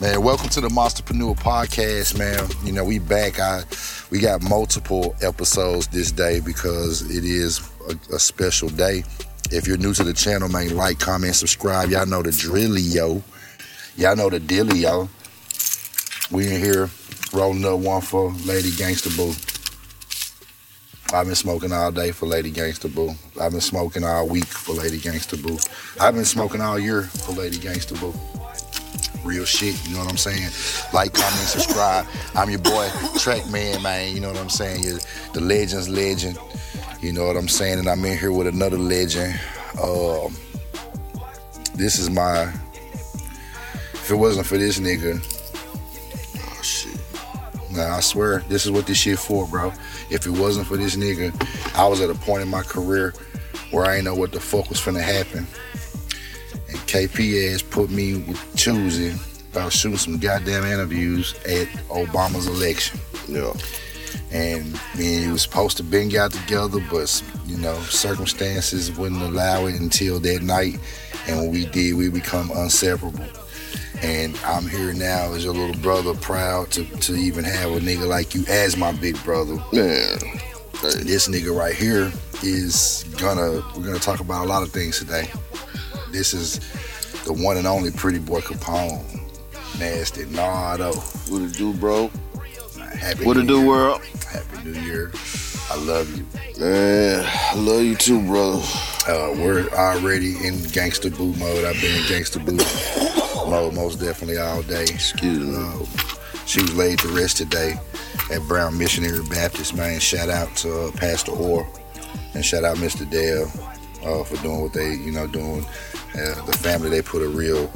Man, welcome to the Monsterpreneur Podcast, man. You know, we back. We got multiple episodes this day because it is a special day. If you're new to the channel, man, like, comment, subscribe. Y'all know the drillio. Y'all know the dealio. We in here rolling up one for Lady Gangsta Boo. I've been smoking all day for Lady Gangsta Boo. I've been smoking all week for Lady Gangsta Boo. I've been smoking all year for Lady Gangsta Boo. Real shit, you know what I'm saying? Like, comment, subscribe. I'm your boy, Trackman, man, you know what I'm saying? You're the legend's legend, you know what I'm saying? And I'm in here with another legend. This is my... If it wasn't for this nigga... Oh, shit. Nah, I swear, this is what this shit for, bro. If it wasn't for this nigga, I was at a point in my career where I ain't know what the fuck was finna happen. And KP ass put me with choosing about shooting some goddamn interviews at Obama's election. Yeah. And me and he was supposed to been got together, but, you know, circumstances wouldn't allow it until that night. And when we did, we become inseparable. And I'm here now as your little brother, proud to even have a nigga like you as my big brother. Man. This nigga right here is we're gonna talk about a lot of things today. This is the one and only Pretty Boy Capone. Nasty Nardo. What it do, bro? Happy what it do, world? Happy New Year. I love you. Man, I love you too, brother. We're already in Gangsta Boo mode. I've been in Gangsta Boo mode most definitely all day. Excuse me. She was laid to rest today at Brown Missionary Baptist, man. Shout out to Pastor Orr and shout out Mr. Dale for doing what they, you know, doing. The family, they put a real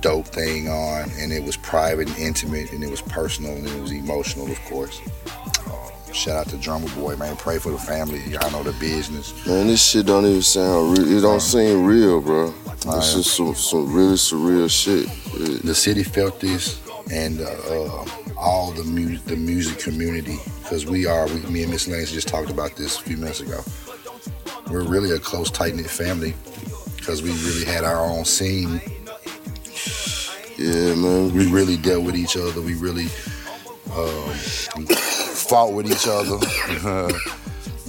dope thing on, and it was private and intimate, and it was personal, and it was emotional, of course. Shout out to Drummer Boy, man. Pray for the family. Y'all know the business. Man, this shit don't even sound real. It don't seem real, bro. It's just some really surreal shit. The city felt this, and all the music community, because me and Miss Lane just talked about this a few minutes ago. We're really a close, tight-knit family. Because we really had our own scene. Yeah, man. We really dealt with each other. We really fought with each other.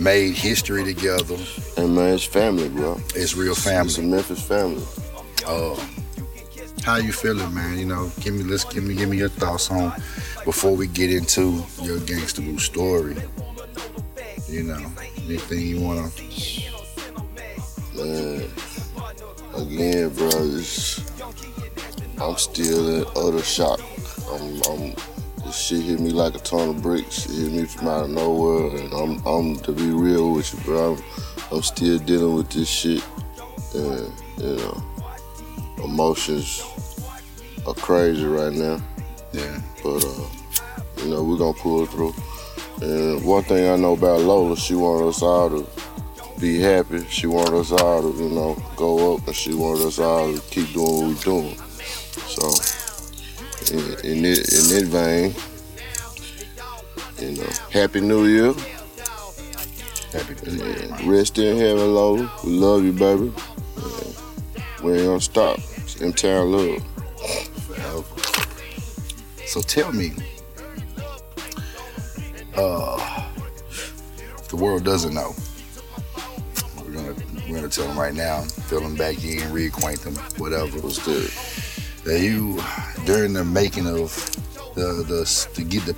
Made history together. And man, it's family, bro. It's real family. It's a Memphis family. How you feeling, man? You know, give me your thoughts on before we get into your Gangsta Boo story. You know, anything you wanna? Man. Again, bro, I'm still in utter shock. This shit hit me like a ton of bricks. It hit me from out of nowhere, and I'm to be real with you, bro. I'm still dealing with this shit, and you know, emotions are crazy right now. Yeah. But you know, we're gonna pull through. And one thing I know about Lola, she wanted us all to be happy. She wanted us all to, you know, go up, and she wanted us all to keep doing what we're doing. So, in that vein, you know, Happy New Year. Happy New Year. Rest in heaven, Lola. We love you, baby. And we ain't gonna stop. It's M-Town love. So tell me, if the world doesn't know, we're gonna tell them right now, fill them back in, reacquaint them, whatever was good. That you, during the making of the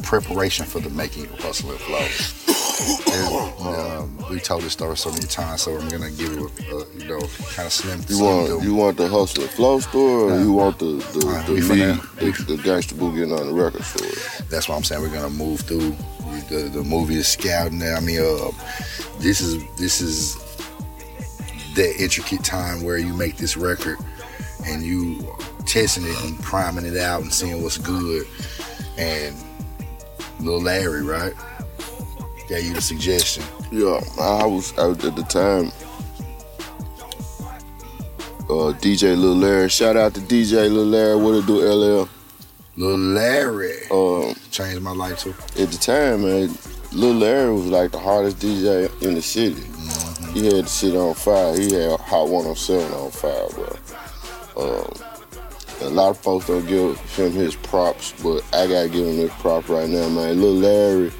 preparation for the making of Hustle and Flow, we told this story so many times, so I'm gonna give you kind of slim. You want the Hustle and Flow story, or you want the Gangsta Boo getting on the record story? That's what I'm saying. We're gonna move through the movie is scouting. I mean, this is that intricate time where you make this record and you testing it and priming it out and seeing what's good. And Lil Larry, right? Gave you the suggestion. Yeah, I was out at the time. DJ Lil Larry, shout out to DJ Lil Larry. What it do, LL? Lil Larry changed my life too. At the time, man, Lil Larry was like the hardest DJ in the city. He had the shit on fire. He had Hot 107 on fire, bro. A lot of folks don't give him his props, but I gotta give him his prop right now, man. Lil Larry,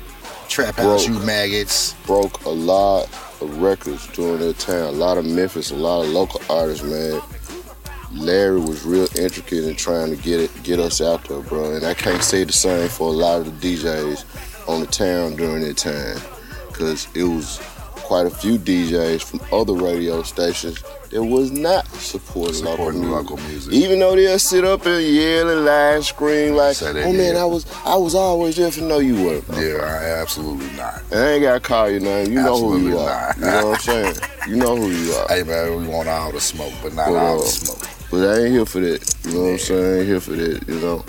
trap out, you maggots, broke a lot of records during that time. A lot of Memphis, a lot of local artists, man. Larry was real intricate in trying to get us out there, bro. And I can't say the same for a lot of the DJs on the town during that time, because it was quite a few DJs from other radio stations that was not supporting local music. Even though they'll sit up and yell and lie and scream like, oh man, I was always there, for no you weren't. Yeah, absolutely not. And I ain't gotta call your name. You absolutely know who you are. You know what I'm saying? You know who you are. Hey man, we want all the smoke, but not all the smoke. But I ain't here for that. You know what I'm saying? I ain't here for that, you know.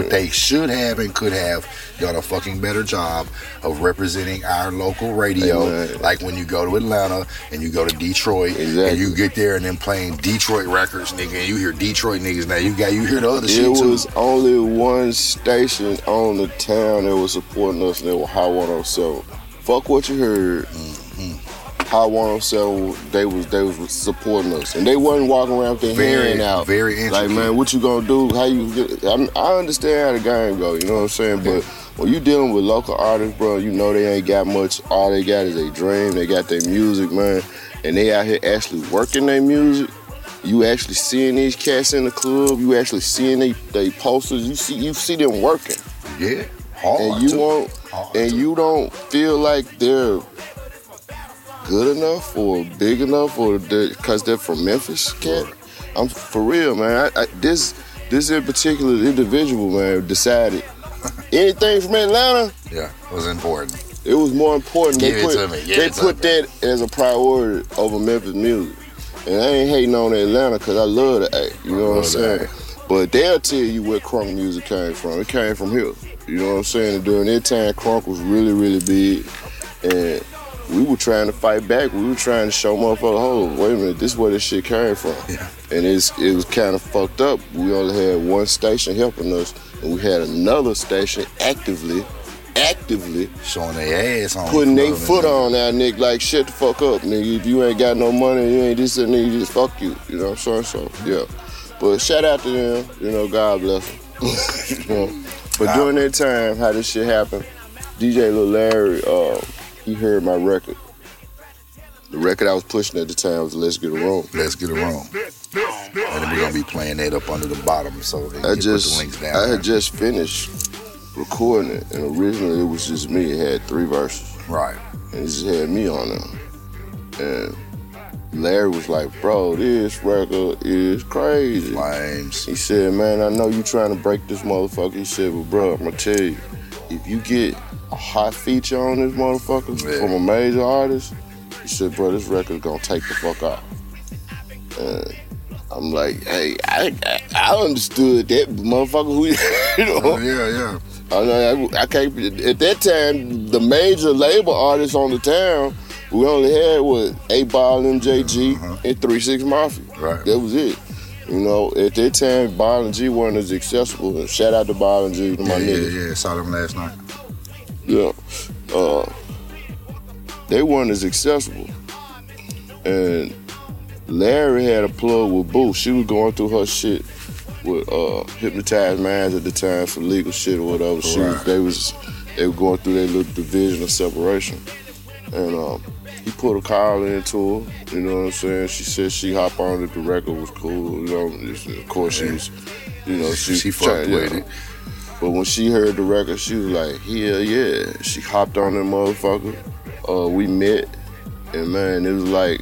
But they should have and could have done a fucking better job of representing our local radio. Amen. Like when you go to Atlanta and you go to Detroit, exactly, and you get there and them playing Detroit records, nigga, and you hear Detroit niggas now. You hear the other shit too. It was only one station on the town that was supporting us, and it was Hot 107. Fuck what you heard. Mm-hmm. Hot 107, they was supporting us, and they wasn't walking around with their hand out. Very interesting. Like, man, what you gonna do? How you get? I understand how the game go. You know what I'm saying? Yeah. But when you dealing with local artists, bro, you know they ain't got much. All they got is their dream. They got their music, man, and they out here actually working their music. You actually seeing these cats in the club. You actually seeing they posters. You see them working. Yeah, hard. And you won't. And you don't feel like they're good enough or big enough, or because they're from Memphis, cat. I'm for real, man. This in particular individual, man, decided anything from Atlanta, was important. It was more important. They put that as a priority over Memphis music, and I ain't hating on Atlanta because I love the A. You know what I'm saying? But they'll tell you where crunk music came from. It came from here. You know what I'm saying? And during that time, crunk was really, really big, and we were trying to fight back. We were trying to show motherfuckers, hold on, wait a minute, this is where this shit came from. Yeah. And it was kind of fucked up. We only had one station helping us, and we had another station actively showing their ass on, putting their foot on that nigga, like, shut the fuck up, nigga. If you ain't got no money, you ain't this and nigga, just fuck you. You know what I'm saying? So, yeah. But shout out to them. You know, God bless them. You know? But during that time, how this shit happened, DJ Lil Larry, he heard my record. The record I was pushing at the time was Let's Get It Wrong. Let's Get It Wrong. And then we're going to be playing that up under the bottom. So put the links down. I had just finished recording it, and originally it was just me. It had three verses. Right. And it just had me on there. And Larry was like, bro, this record is crazy. Flames. He said, man, I know you trying to break this motherfucker. He said, but bro, I'm going to tell you, if you get a hot feature on this motherfucker from a major artist, he said, bro, this record's gonna take the fuck off. And I'm like, hey, I understood that motherfucker who, you know? I can't, at that time, the major label artists on the town, we only had was 8Ball and MJG and 3 6 Mafia. Right. That was it. You know, at that time, Ball and G weren't as accessible. And shout out to Ball and G, to my niggas. Yeah, saw them last night. Yeah, they weren't as accessible. And Larry had a plug with Boo. She was going through her shit with Hypnotized Minds at the time for legal shit or whatever. Right. They were going through their little division of separation. And he put a call into her, you know what I'm saying? She said she hop on it, the record was cool, you know, of course she was, you know, she fucked with it. But when she heard the record, she was like, hell yeah. She hopped on that motherfucker. We met, and man, it was like,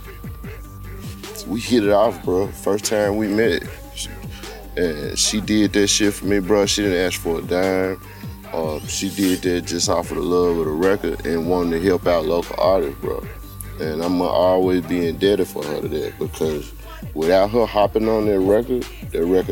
we hit it off, bro. First time we met. And she did that shit for me, bro. She didn't ask for a dime. She did that just off of the love of the record and wanting to help out local artists, bro. And I'm going to always be indebted for her to that, because without her hopping on that record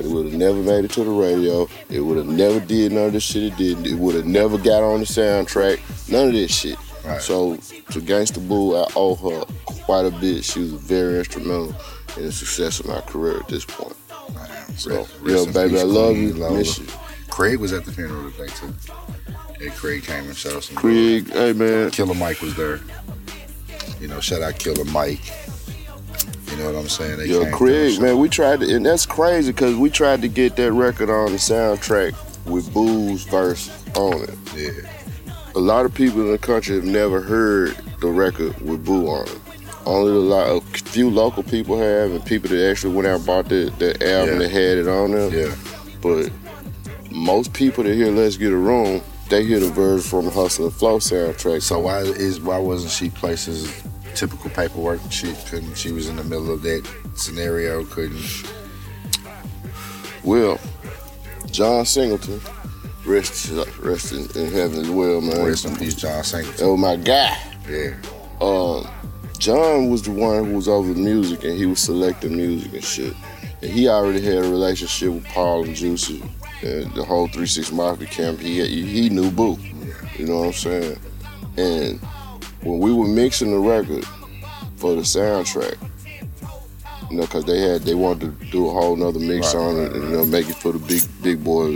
would have never made it to the radio. It would have never did none of this shit it did. It would have never got on the soundtrack. None of this shit. Right. So to Gangsta Boo, I owe her quite a bit. She was very instrumental in the success of my career at this point. Right. So, real baby, I love you. Miss you. Craig was at the funeral today, too. And Craig came and showed some. Craig, hey, man. Killer Mike was there. You know, shout out Killer Mike. You know what I'm saying? They Craig, man, we tried to, and that's crazy because we tried to get that record on the soundtrack with Boo's verse on it. Yeah. A lot of people in the country have never heard the record with Boo on it. Only a few local people have, and people that actually went out and bought that album that had it on them. Yeah. But most people that hear Let's Get a Room, they hear the verse from the Hustle and Flow soundtrack. So why wasn't she places typical paperwork? She was in the middle of that scenario, couldn't. Well, John Singleton, rest in heaven as well, man. Rest in peace, John Singleton. Oh my guy. Yeah. John was the one who was over the music, and he was selecting music and shit. And he already had a relationship with Paul and Juicy. And the whole 3 6 Mafia camp, he knew Boo. Yeah. You know what I'm saying? And when we were mixing the record for the soundtrack, you know, because they wanted to do a whole nother mix on it, you know, make it for the big boy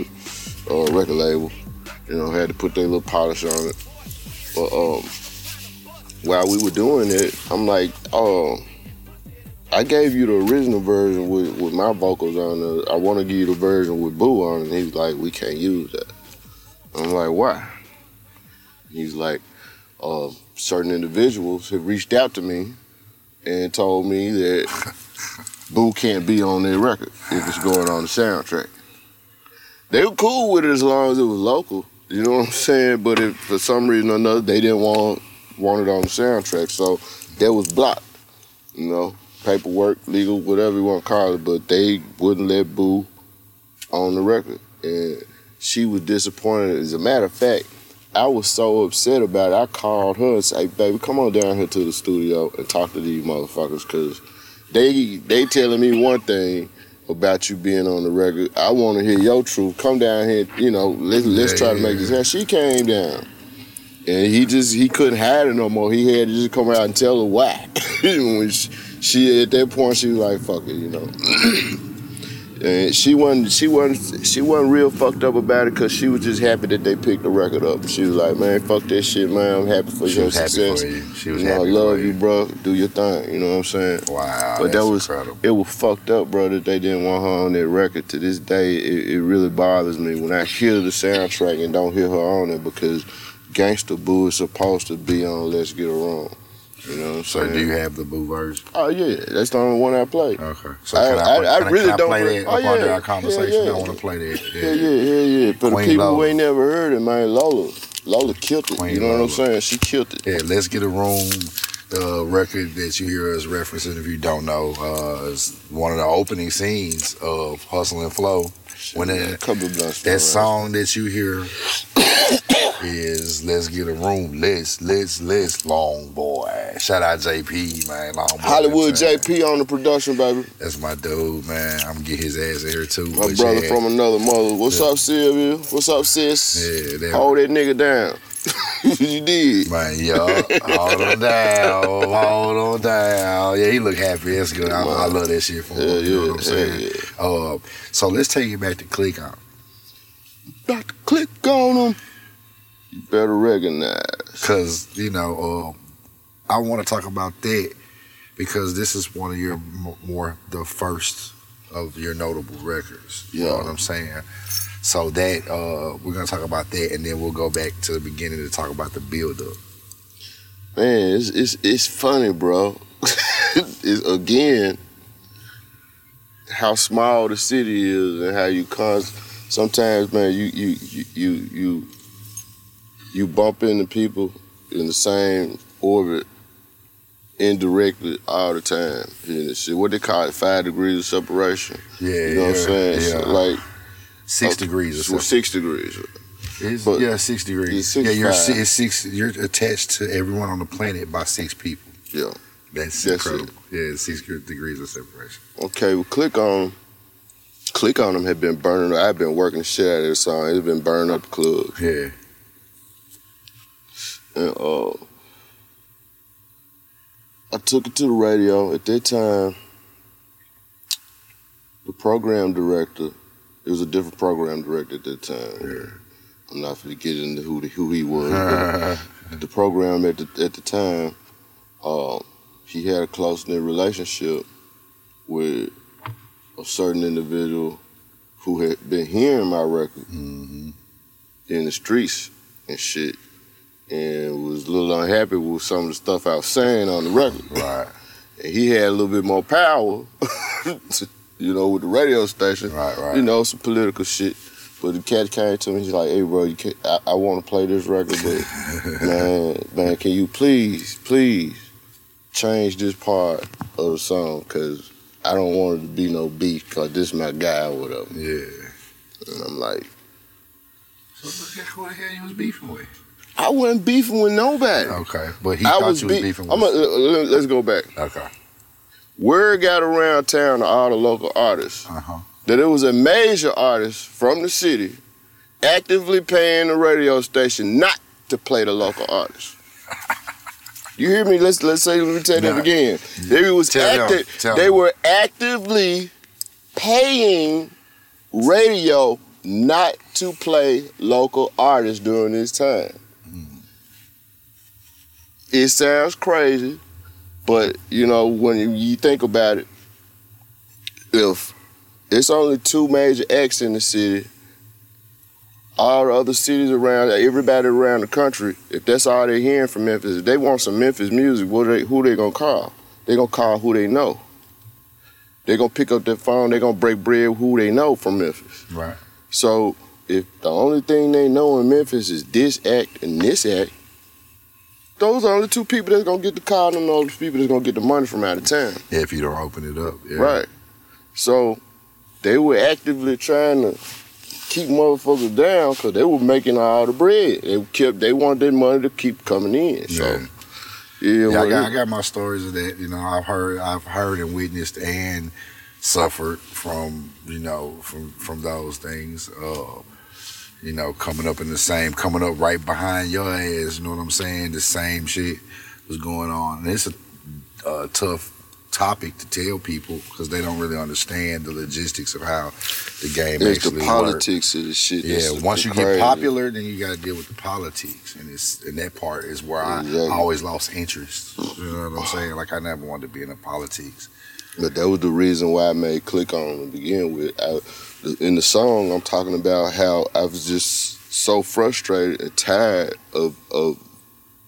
record label. You know, had to put their little polish on it. But while we were doing it, I'm like, I gave you the original version with my vocals on it. I want to give you the version with Boo on it. And he's like, we can't use that. I'm like, why? He's like, certain individuals have reached out to me and told me that Boo can't be on their record if it's going on the soundtrack. They were cool with it as long as it was local. You know what I'm saying? But if for some reason or another, they didn't want it on the soundtrack. So that was blocked, you know? Paperwork, legal, whatever you want to call it, but they wouldn't let Boo on the record. And she was disappointed. As a matter of fact, I was so upset about it, I called her and said, hey, baby, come on down here to the studio and talk to these motherfuckers, because they telling me one thing about you being on the record. I want to hear your truth. Come down here, you know, let's try to make this happen. She came down. And he couldn't hide it no more. He had to just come out and tell her why. When she at that point, she was like, fuck it, you know. And she wasn't real fucked up about it, because she was just happy that they picked the record up. She was like, man, fuck that shit, man. I'm happy for your success. She was happy for you. She was happy. I love you, bro. Do your thing. You know what I'm saying? Wow, but that was incredible. It was fucked up, bro, that they didn't want her on that record. To this day, it really bothers me when I hear the soundtrack and don't hear her on it, because Gangsta Boo is supposed to be on Let's Get It Wrong. You know what I'm saying? So do you have the Boo version? Oh, yeah. That's the only one I play. Okay. So I don't want to play that. Yeah. For the people who ain't never heard it, man, Lola killed it. Queen, you know Lola. What I'm saying? She killed it. Yeah, Let's Get It Wrong. The record that you hear us referencing, if you don't know, is one of the opening scenes of Hustle and Flow. When that song that you hear is Let's Get a Room, let's Long Boy. Shout out JP, man. Long Boy, Hollywood JP on the production, baby. That's my dude, man. I'm gonna get his ass in here too. My brother from another mother. What's up, Sylvia? What's up, sis? Yeah, hold that nigga down. You did. Man, yo, hold on down. Yeah, he look happy. That's good. I love that shit for him. You know what I'm saying? Yeah. So let's take it back to Click On. About to click on them. You better recognize. Because, you know, I want to talk about that, because this is one of your the first of your notable records. You know what I'm saying? So that, we're going to talk about that, and then we'll go back to the beginning to talk about the build-up. Man, it's funny, bro. It's, again, how small the city is and how you sometimes, man, you bump into people in the same orbit indirectly all the time. You know, shit, what they call it, 5 degrees of separation. Yeah, you know what I'm saying? Yeah. So, like, 6 degrees or something. 6 degrees. But 6 degrees. You're attached to everyone on the planet by 6 people. Yeah. That's incredible. It. Yeah, 6 degrees of separation. Okay, well, Click On Him had been burning up. I've been working the shit out of this song. It's been burning up the club. Yeah. And I took it to the radio. At that time, the program director, it was a different program director at that time. Yeah. I'm not going to get into who he was. The program at the time, he had a close-knit relationship with a certain individual who had been hearing my record in the streets and shit, and was a little unhappy with some of the stuff I was saying on the record. Right. And he had a little bit more power, you know, with the radio station. Right, right. You know, some political shit. But the cat came to me, he's like, hey, bro, you can't, I want to play this record, but man, can you please change this part of the song? Because I don't want it to be no beef, because this is my guy or whatever. Yeah. And I'm like... So who the hell you was beefing with? I wasn't beefing with nobody. Okay, but he thought you was beefing with... Let's go back. Okay. Word got around town to all the local artists that it was a major artist from the city actively paying the radio station not to play the local artist. You hear me? Let me say that again. They were actively paying radio not to play local artists during this time. Mm. It sounds crazy, but you know, when you think about it, if it's only two major acts in the city, all the other cities around, everybody around the country, if that's all they're hearing from Memphis, if they want some Memphis music, who they gonna call? They gonna call who they know. They gonna pick up their phone, they gonna break bread with who they know from Memphis. Right. So if the only thing they know in Memphis is this act and this act, those are the only two people that's gonna get the call, and those people that's gonna get the money from out of town. Yeah, if you don't open it up. Yeah. Right. So they were actively trying to keep motherfuckers down because they were making all the bread. They wanted their money to keep coming in. So I got my stories of that. You know, I've heard and witnessed and suffered from those things. You know, coming up right behind your ass. You know what I'm saying? The same shit was going on. And it's a tough topic to tell people because they don't really understand the logistics of how the game actually works. The politics of the shit. Yeah, once you get popular, then you got to deal with the politics, and that part is where I always lost interest. You know what I'm saying? Like I never wanted to be in the politics. But that was the reason why I made Click On to begin with. In the song, I'm talking about how I was just so frustrated and tired of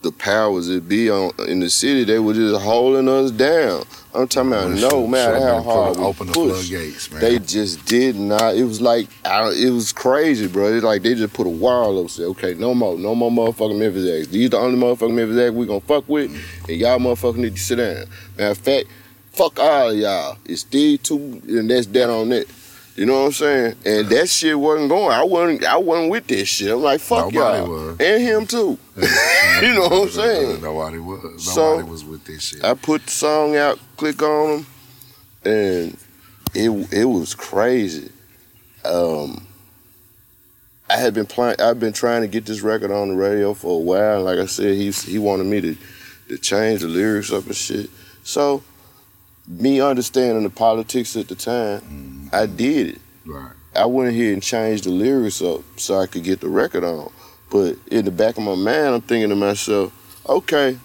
the powers that be in the city. They were just holding us down. I'm talking about no matter how hard we pushed, they just did not. It was like, it was crazy, bro. It's like they just put a wall up and said, okay, no more motherfucking Memphis acts. These the only motherfucking Memphis acts we gonna fuck with, and y'all motherfucking need to sit down. Matter of fact, fuck all of y'all. It's these two, and that's that on it. You know what I'm saying? And that shit wasn't going. I wasn't with that shit. I'm like, fuck y'all. Was. And him too. You know what I'm saying? Nobody was. Nobody was with this shit. I put the song out, Click On Him, and it was crazy. I've been trying to get this record on the radio for a while. Like I said, he wanted me to change the lyrics up and shit. So me understanding the politics at the time, I did it. Right. I went ahead and changed the lyrics up so I could get the record on. But in the back of my mind, I'm thinking to myself, okay,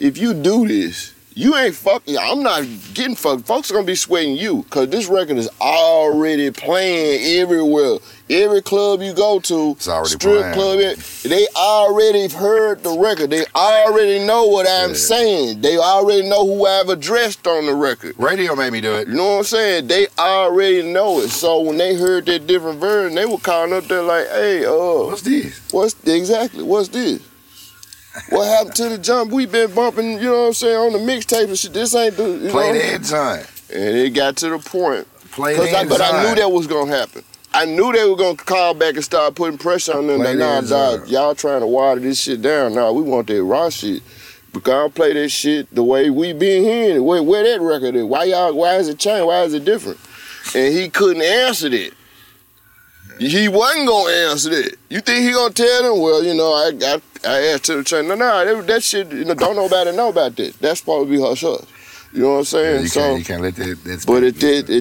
if you do this, you ain't fucking, I'm not getting fucked. Folks are going to be sweating you because this record is already playing everywhere. Every club you go to, strip club, they already heard the record. They already know what I'm saying. They already know who I've addressed on the record. Radio made me do it. You know what I'm saying? They already know it. So when they heard that different version, they were calling up there like, hey, what's this? What's this? What happened to the jump? We been bumping, you know what I'm saying, on the mixtape and shit. This ain't the... Play that time. And it got to the point. Play that time. But I knew that was going to happen. I knew they were going to call back and start putting pressure on them. Like, nah, dog, y'all trying to water this shit down. Nah, we want that raw shit. Because I'll play that shit the way we been hearing it. Where that record is? Why is it changed? Why is it different? And he couldn't answer that. He wasn't going to answer that. You think he going to tell them, well, you know, I asked to the train. No, that shit, you know, don't nobody know about that. That's supposed to be hush. You know what I'm saying? Yeah, you can't let that. But at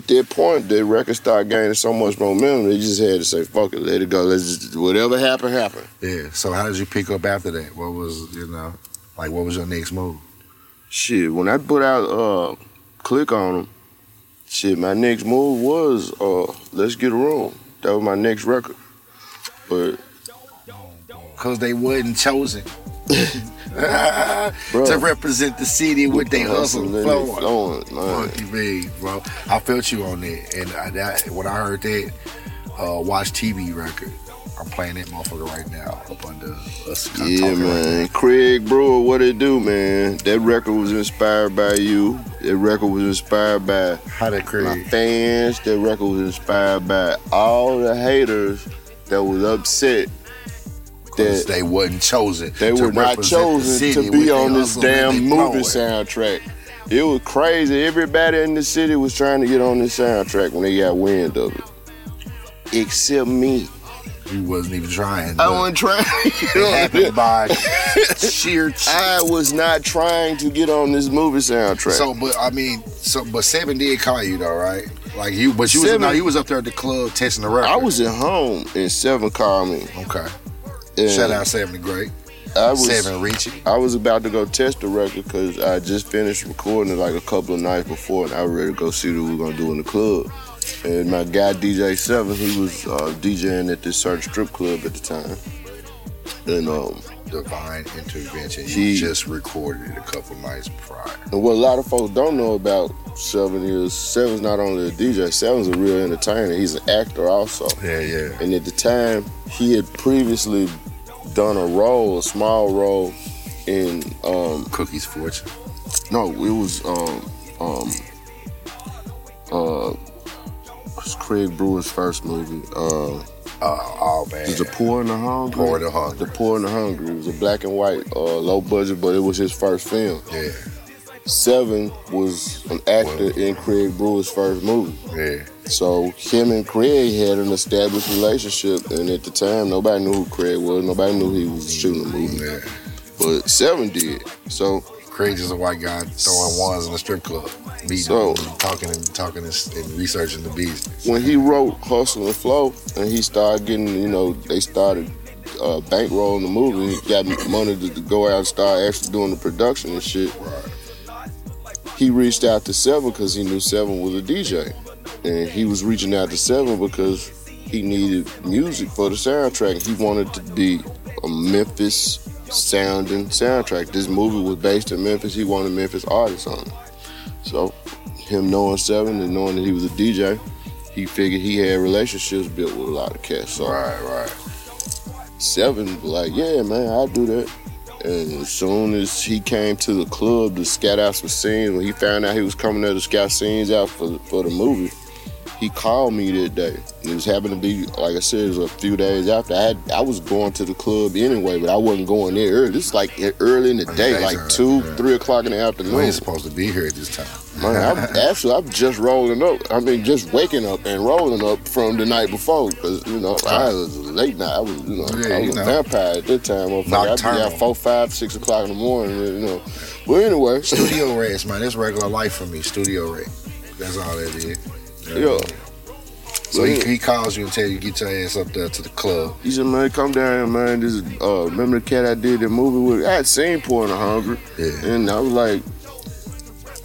that point, the record started gaining so much momentum, they just had to say, fuck it, let it go. Let's just, whatever happened, happened. Yeah, so how did you pick up after that? What was, you know, like, what was your next move? Shit, when I put out Click On Him, shit, my next move was Let's Get It Wrong. That was my next record. But because they wasn't chosen to represent the city with their hustle flowing. Fuck you, big bro. I felt you on that, and when I heard that Watch TV record, I'm playing that motherfucker right now up under us. Yeah, man. Right, Craig Brewer, what it do, man? That record was inspired by you. That record was inspired by my fans. That record was inspired by all the haters that was upset that they wasn't chosen. They were not chosen to be on this damn movie soundtrack. It was crazy. Everybody in the city was trying to get on this soundtrack when they got wind of it, except me. You wasn't even trying. I wasn't trying. It happened by sheer. I was not trying to get on this movie soundtrack. But Seven did call you though, right? Like you, but you Seven, you was up there at the club testing the record. I was at home and Seven called me. Okay. And shout out Seven the Great. Seven Richie. I was about to go test the record because I just finished recording it like a couple of nights before, and I was ready to go see what we were gonna do in the club. And my guy, DJ Seven, he was DJing at this certain strip club at the time. And Divine Intervention, he just recorded it a couple nights prior. And what a lot of folks don't know about Seven is, Seven's not only a DJ, Seven's a real entertainer. He's an actor also. Yeah, yeah. And at the time, he had previously done a small role in... Cookie's Fortune. No, it was... Craig Brewer's first movie. It was The Poor and the Hungry. The Poor and the Hungry. It was a black and white, low budget, but it was his first film. Yeah. Seven was an actor in Craig Brewer's first movie. Yeah. So him and Craig had an established relationship, and at the time, nobody knew who Craig was. Nobody knew he was shooting a movie. Yeah. But Seven did. So Craig is a white guy throwing ones in a strip club, talking and researching the business. When he wrote Hustle and Flow, and he started getting, they started bankrolling the movie. He got money to go out and start actually doing the production and shit. Right. He reached out to Seven because he knew Seven was a DJ, and he was reaching out to Seven because he needed music for the soundtrack. He wanted to be a Memphis sounding soundtrack. This movie was based in Memphis. He wanted Memphis artists on it. So him knowing Seven and knowing that he was a DJ, he figured he had relationships built with a lot of cats. So right. Seven was like, yeah, man, I'll do that. And as soon as he came to the club to scout out some scenes, when he found out he was coming there to scout scenes out for the movie, he called me that day. It was happened to be, like I said, it was a few days after. I was going to the club anyway, but I wasn't going there early. This is like early in the day, like 3 o'clock in the afternoon. You ain't supposed to be here at this time. Man, I'm just rolling up. I mean, just waking up and rolling up from the night before. Because, I was late night. I was, I was a vampire at that time. I'd be out 4, 5, 6 o'clock in the morning, Well, anyway. Studio rats, man. That's regular life for me, studio rat. That's all that is. Yeah. So he calls you and tells you get your ass up there to the club. He said, man, come down here, man. This is, remember the cat I did that movie with? I had seen Poor and the Hungry. Yeah. And I was like,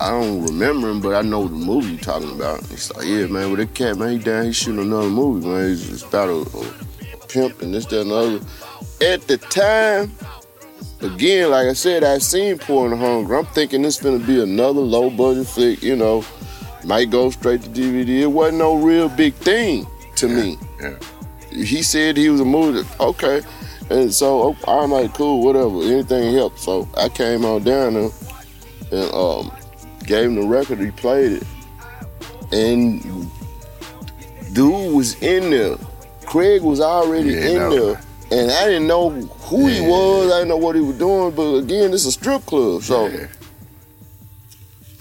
I don't remember him, but I know the movie you're talking about. He's like, yeah, man, with that cat, man, he's shooting another movie, man. It's about a pimp and this, that, and the other. At the time, again, like I said, I seen Poor and the Hungry. I'm thinking this finna be another low budget flick, Might go straight to DVD. It wasn't no real big thing to me. Yeah. He said he was a movie. Okay. And so I'm like, cool, whatever. Anything helped. So I came on down there and gave him the record. He played it. And dude was in there. Craig was already in there. And I didn't know who he was. I didn't know what he was doing. But again, this is a strip club. So... Yeah.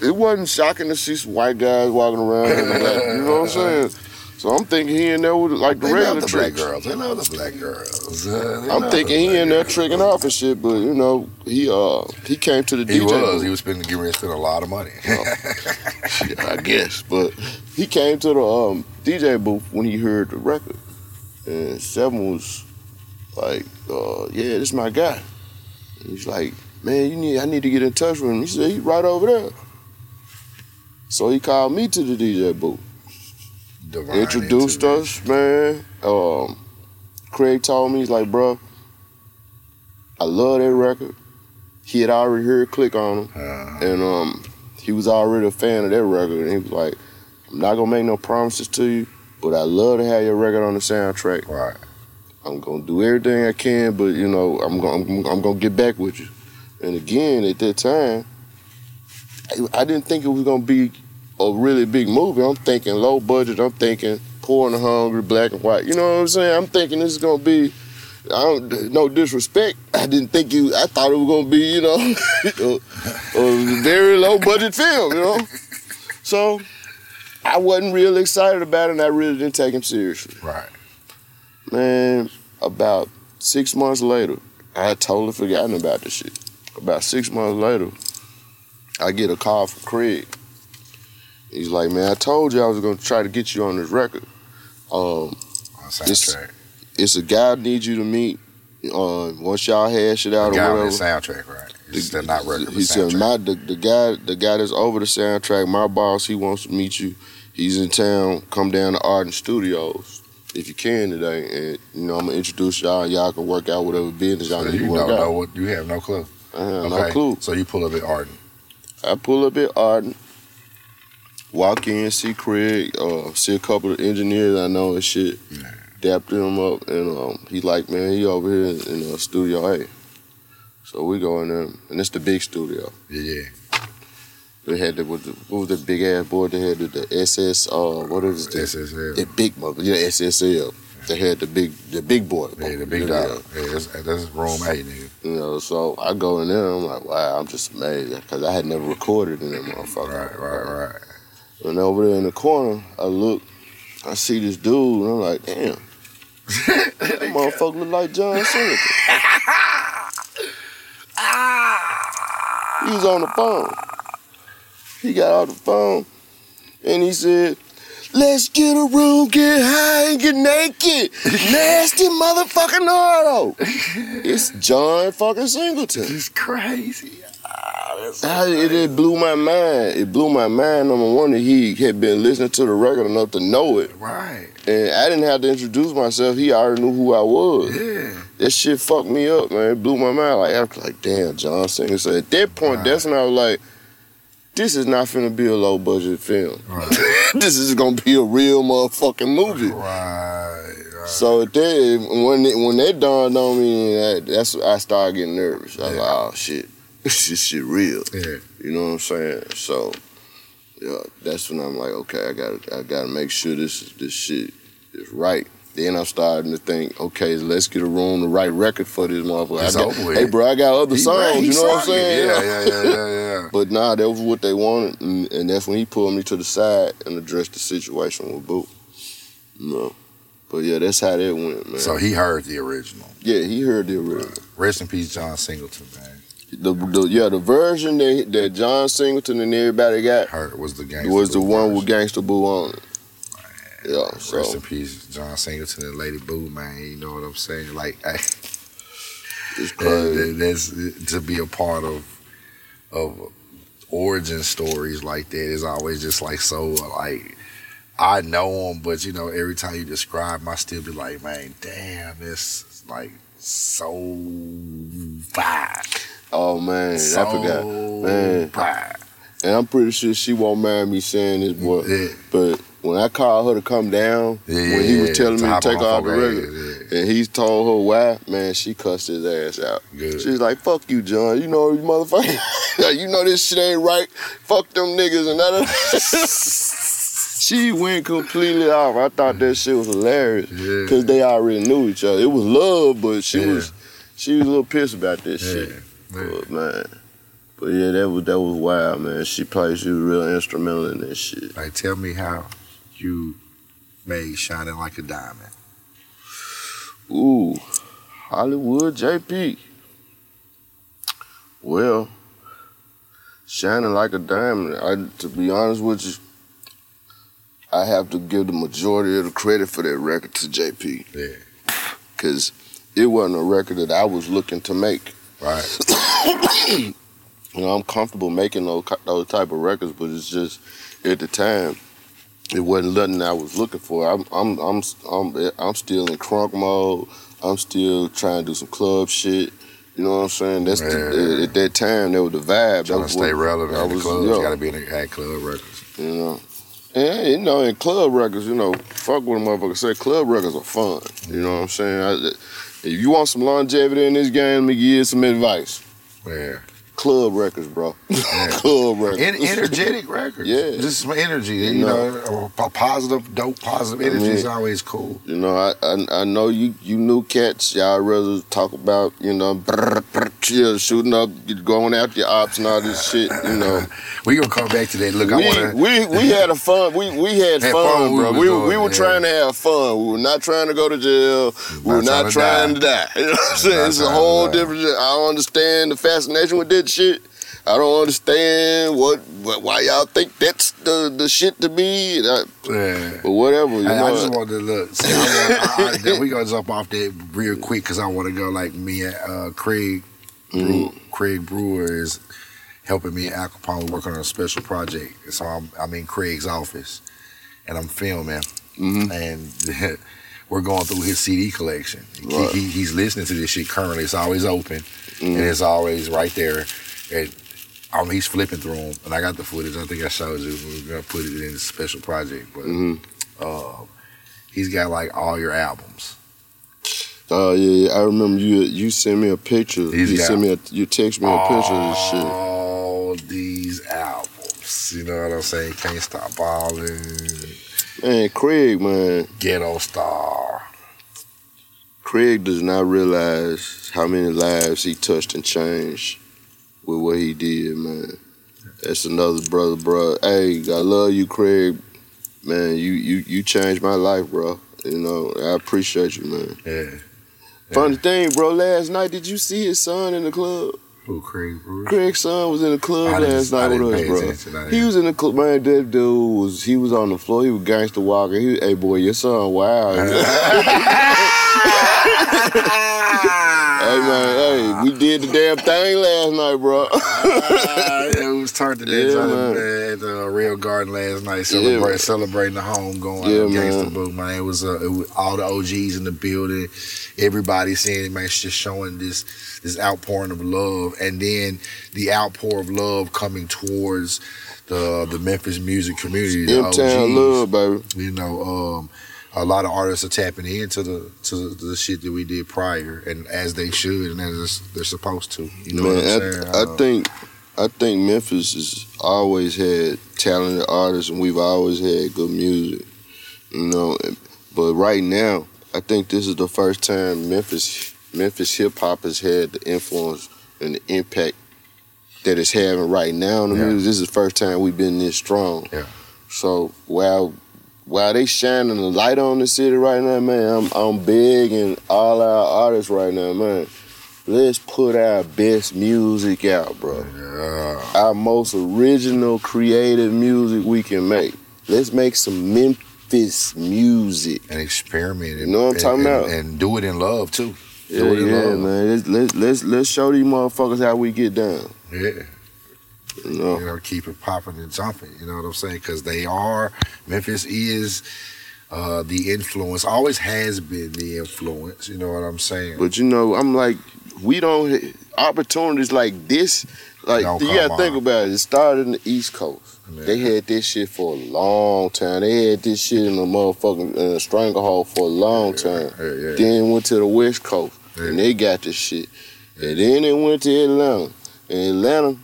It wasn't shocking to see some white guys walking around. You know what I'm saying? So I'm thinking he in there with like the regular tricks. They know the black girls. I'm thinking he in there tricking off and shit, but he came to the DJ. He was getting a lot of money. I guess, but he came to the DJ booth when he heard the record, and Seven was like, "Yeah, this is my guy." And he's like, "Man, I need to get in touch with him." He said, "He right over there." So he called me to the DJ booth. Divine introduced us, man. Craig told me, he's like, bro, I love that record. He had already heard Click On Him. And he was already a fan of that record. And he was like, I'm not going to make no promises to you, but I love to have your record on the soundtrack. Right. I'm going to do everything I can, but, you know, I'm going to get back with you. And again, at that time, I didn't think it was going to be a really big movie. I'm thinking low budget. I'm thinking Poor and the Hungry, black and white. You know what I'm saying? I'm thinking this is going to be, no disrespect, I thought it was going to be, you know, a very low budget film, you know? So I wasn't really excited about it, and I really didn't take him seriously. Right. Man, about 6 months later, I had totally forgotten about this shit. About 6 months later, I get a call from Craig. He's like, man, I told you I was going to try to get you on this record. Soundtrack. It's a guy I need you to meet. Once y'all hash it out or whatever. The guy on the soundtrack, right? It's the, not record, he said, the guy that's over the soundtrack, my boss, he wants to meet you. He's in town. Come down to Arden Studios if you can today. And, you know, I'm going to introduce y'all. Y'all can work out whatever business y'all need to work out. You have no clue. I have no clue. So you pull up at Arden. I pull up at Arden. Walk in, see Craig, see a couple of engineers I know and shit. Yeah. Dapped him up, and he like, man, he over here in Studio A. So we go in there, and it's the big studio. Yeah. They had what was the big-ass board they had, the SSL, what is it? SSL. The big mother, yeah, SSL. Yeah. They had the big boy. Yeah, the big dog. Yeah, that's room A, nigga. You know, so I go in there, and I'm like, wow, I'm just amazed, because I had never recorded in that motherfucker. Right. And over there in the corner, I look, I see this dude, and I'm like, damn, that motherfucker look like John Singleton. He was on the phone. He got off the phone, and he said, let's get a room, get high, and get naked. Nasty motherfucking Nardo. It's John fucking Singleton. It's crazy. It blew my mind. It blew my mind, number one, that he had been listening to the record enough to know it. Right. And I didn't have to introduce myself. He already knew who I was. Yeah. That shit fucked me up, man. It blew my mind. Like, I was like, damn, John Singleton. So at that point, That's when I was like, this is not finna be a low-budget film. Right. This is gonna be a real motherfucking movie. Right. So when that dawned on me, that's I started getting nervous. I was like, oh, shit. This shit real. Yeah. You know what I'm saying? So, yeah, that's when I'm like, okay, I gotta make sure this shit is right. Then I'm starting to think, okay, let's get a room, the right record for this motherfucker. Hey, bro, I got other songs, you know what I'm saying? Yeah. But nah, that was what they wanted, and that's when he pulled me to the side and addressed the situation with Boo. No. But yeah, that's how that went, man. So he heard the original. Yeah, he heard the original. Rest in peace, John Singleton, man. The version that John Singleton and everybody got heard was the Gangsta Boo one version. With Gangsta Boo on it. Man, yeah, rest in peace, John Singleton and Lady Boo, man. You know what I'm saying? Like, it's crazy. That's to be a part of origin stories like that is always just like so like. I know them, but you know, every time you describe them, I still be like, man, damn, it's like so vibe. Oh, man, so I forgot. Man. Pride. And I'm pretty sure she won't mind me saying this, boy. Yeah. But when I called her to come down, when he was telling me to take off the record, and he told her why, man, she cussed his ass out. Good. She's like, fuck you, John. You know, you motherfucker. You know this shit ain't right. Fuck them niggas and that. She went completely off. I thought that shit was hilarious because they already knew each other. It was love, but she was a little pissed about that shit. But man, that was wild, man. She was real instrumental in that shit. Like, tell me how you made Shining Like a Diamond. Ooh, Hollywood JP. Well, Shining Like a Diamond. To be honest with you, I have to give the majority of the credit for that record to JP. Yeah. Because it wasn't a record that I was looking to make. Right. You know, I'm comfortable making those type of records, but it's just at the time it wasn't nothing I was looking for. I'm still in crunk mode. I'm still trying to do some club shit. You know what I'm saying? That's at that time that was the vibe. Trying to stay relevant. I was, clubs, you gotta be at club records. You know. And, you know, in club records, you know, fuck what a motherfucker say, club records are fun. You know what I'm saying? If you want some longevity in this game, let me give you some advice. Yeah. Club records, bro. Yeah. Club records. Energetic records. Yeah. Just some energy. You know, positive energy is always cool. You know, I know you new cats, y'all rather talk about, you know, shooting up, going after your ops and all this shit, you know. We gonna come back to that. Look, we had a fun. We had fun, bro. We were trying to have fun. We were not trying to go to jail. We were not trying to die. You know what I'm saying? It's a whole different. I don't understand the fascination with that shit. I don't understand why y'all think that's the shit to be. But whatever. I just wanted to look. See, we gonna jump off that real quick because I want to go like me and Craig. Craig Brewer is helping me and Al Capone work on a special project. So I'm in Craig's office and I'm filming. Mm-hmm. And we're going through his CD collection. Right. He's listening to this shit currently. It's always open and it's always right there. And he's flipping through them. And I got the footage. I think I showed you. We're going to put it in a special project. But he's got like all your albums. Oh, yeah, I remember you sent me a picture. You text me a picture of this shit. All these albums, you know what I'm saying? Can't Stop Ballin'. Man, Craig, man. Ghetto Star. Craig does not realize how many lives he touched and changed with what he did, man. That's another brother, bro. Hey, I love you, Craig. Man, you changed my life, bro. You know, I appreciate you, man. Yeah. Funny thing, bro, last night, did you see his son in the club? Who, Craig Brewer? Craig's son was in the club last night with us, bro. He was in the club, man, that dude was on the floor, he was gangster walking. He was, hey, boy, your son, wild. Hey, man, we did the damn thing last night, bro. It was turned to this at the Real Garden last night, celebrating the homegoing Gangsta Boo, man. It was all the OGs in the building, everybody saying, man, it's just showing this outpouring of love, and then the outpour of love coming towards the Memphis music community, the OGs. M-Town love, baby. You know, a lot of artists are tapping into the shit that we did prior, and as they should, and as they're supposed to. You know what I'm saying? I think Memphis has always had talented artists, and we've always had good music. You know, but right now, I think this is the first time Memphis hip hop has had the influence and the impact that it's having right now in the music. This is the first time we've been this strong. Yeah. So while they shining the light on the city right now, man, I'm begging all our artists right now, man, let's put our best music out, bro. Yeah. Our most original, creative music we can make. Let's make some Memphis music. And experiment. You know what I'm talking about? And do it in love, too. Do it in love. Man. Let's show these motherfuckers how we get down. Yeah. You know, keep it popping and jumping. You know what I'm saying? Because Memphis is the influence, always has been the influence. You know what I'm saying? But you know, I'm like, opportunities like this, like, you gotta think about it. It started in the East Coast. Yeah. They had this shit for a long time. They had this shit in the motherfucking stranglehold for a long time. Yeah. Then went to the West Coast and they got this shit. Yeah. And then they went to Atlanta. And Atlanta,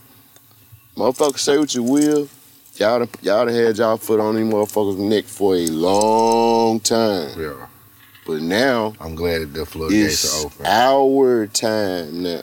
motherfuckers, say what you will, y'all done had y'all foot on these motherfuckers' neck for a long time. Yeah. But now, I'm glad that the floodgates are open. It's our time now.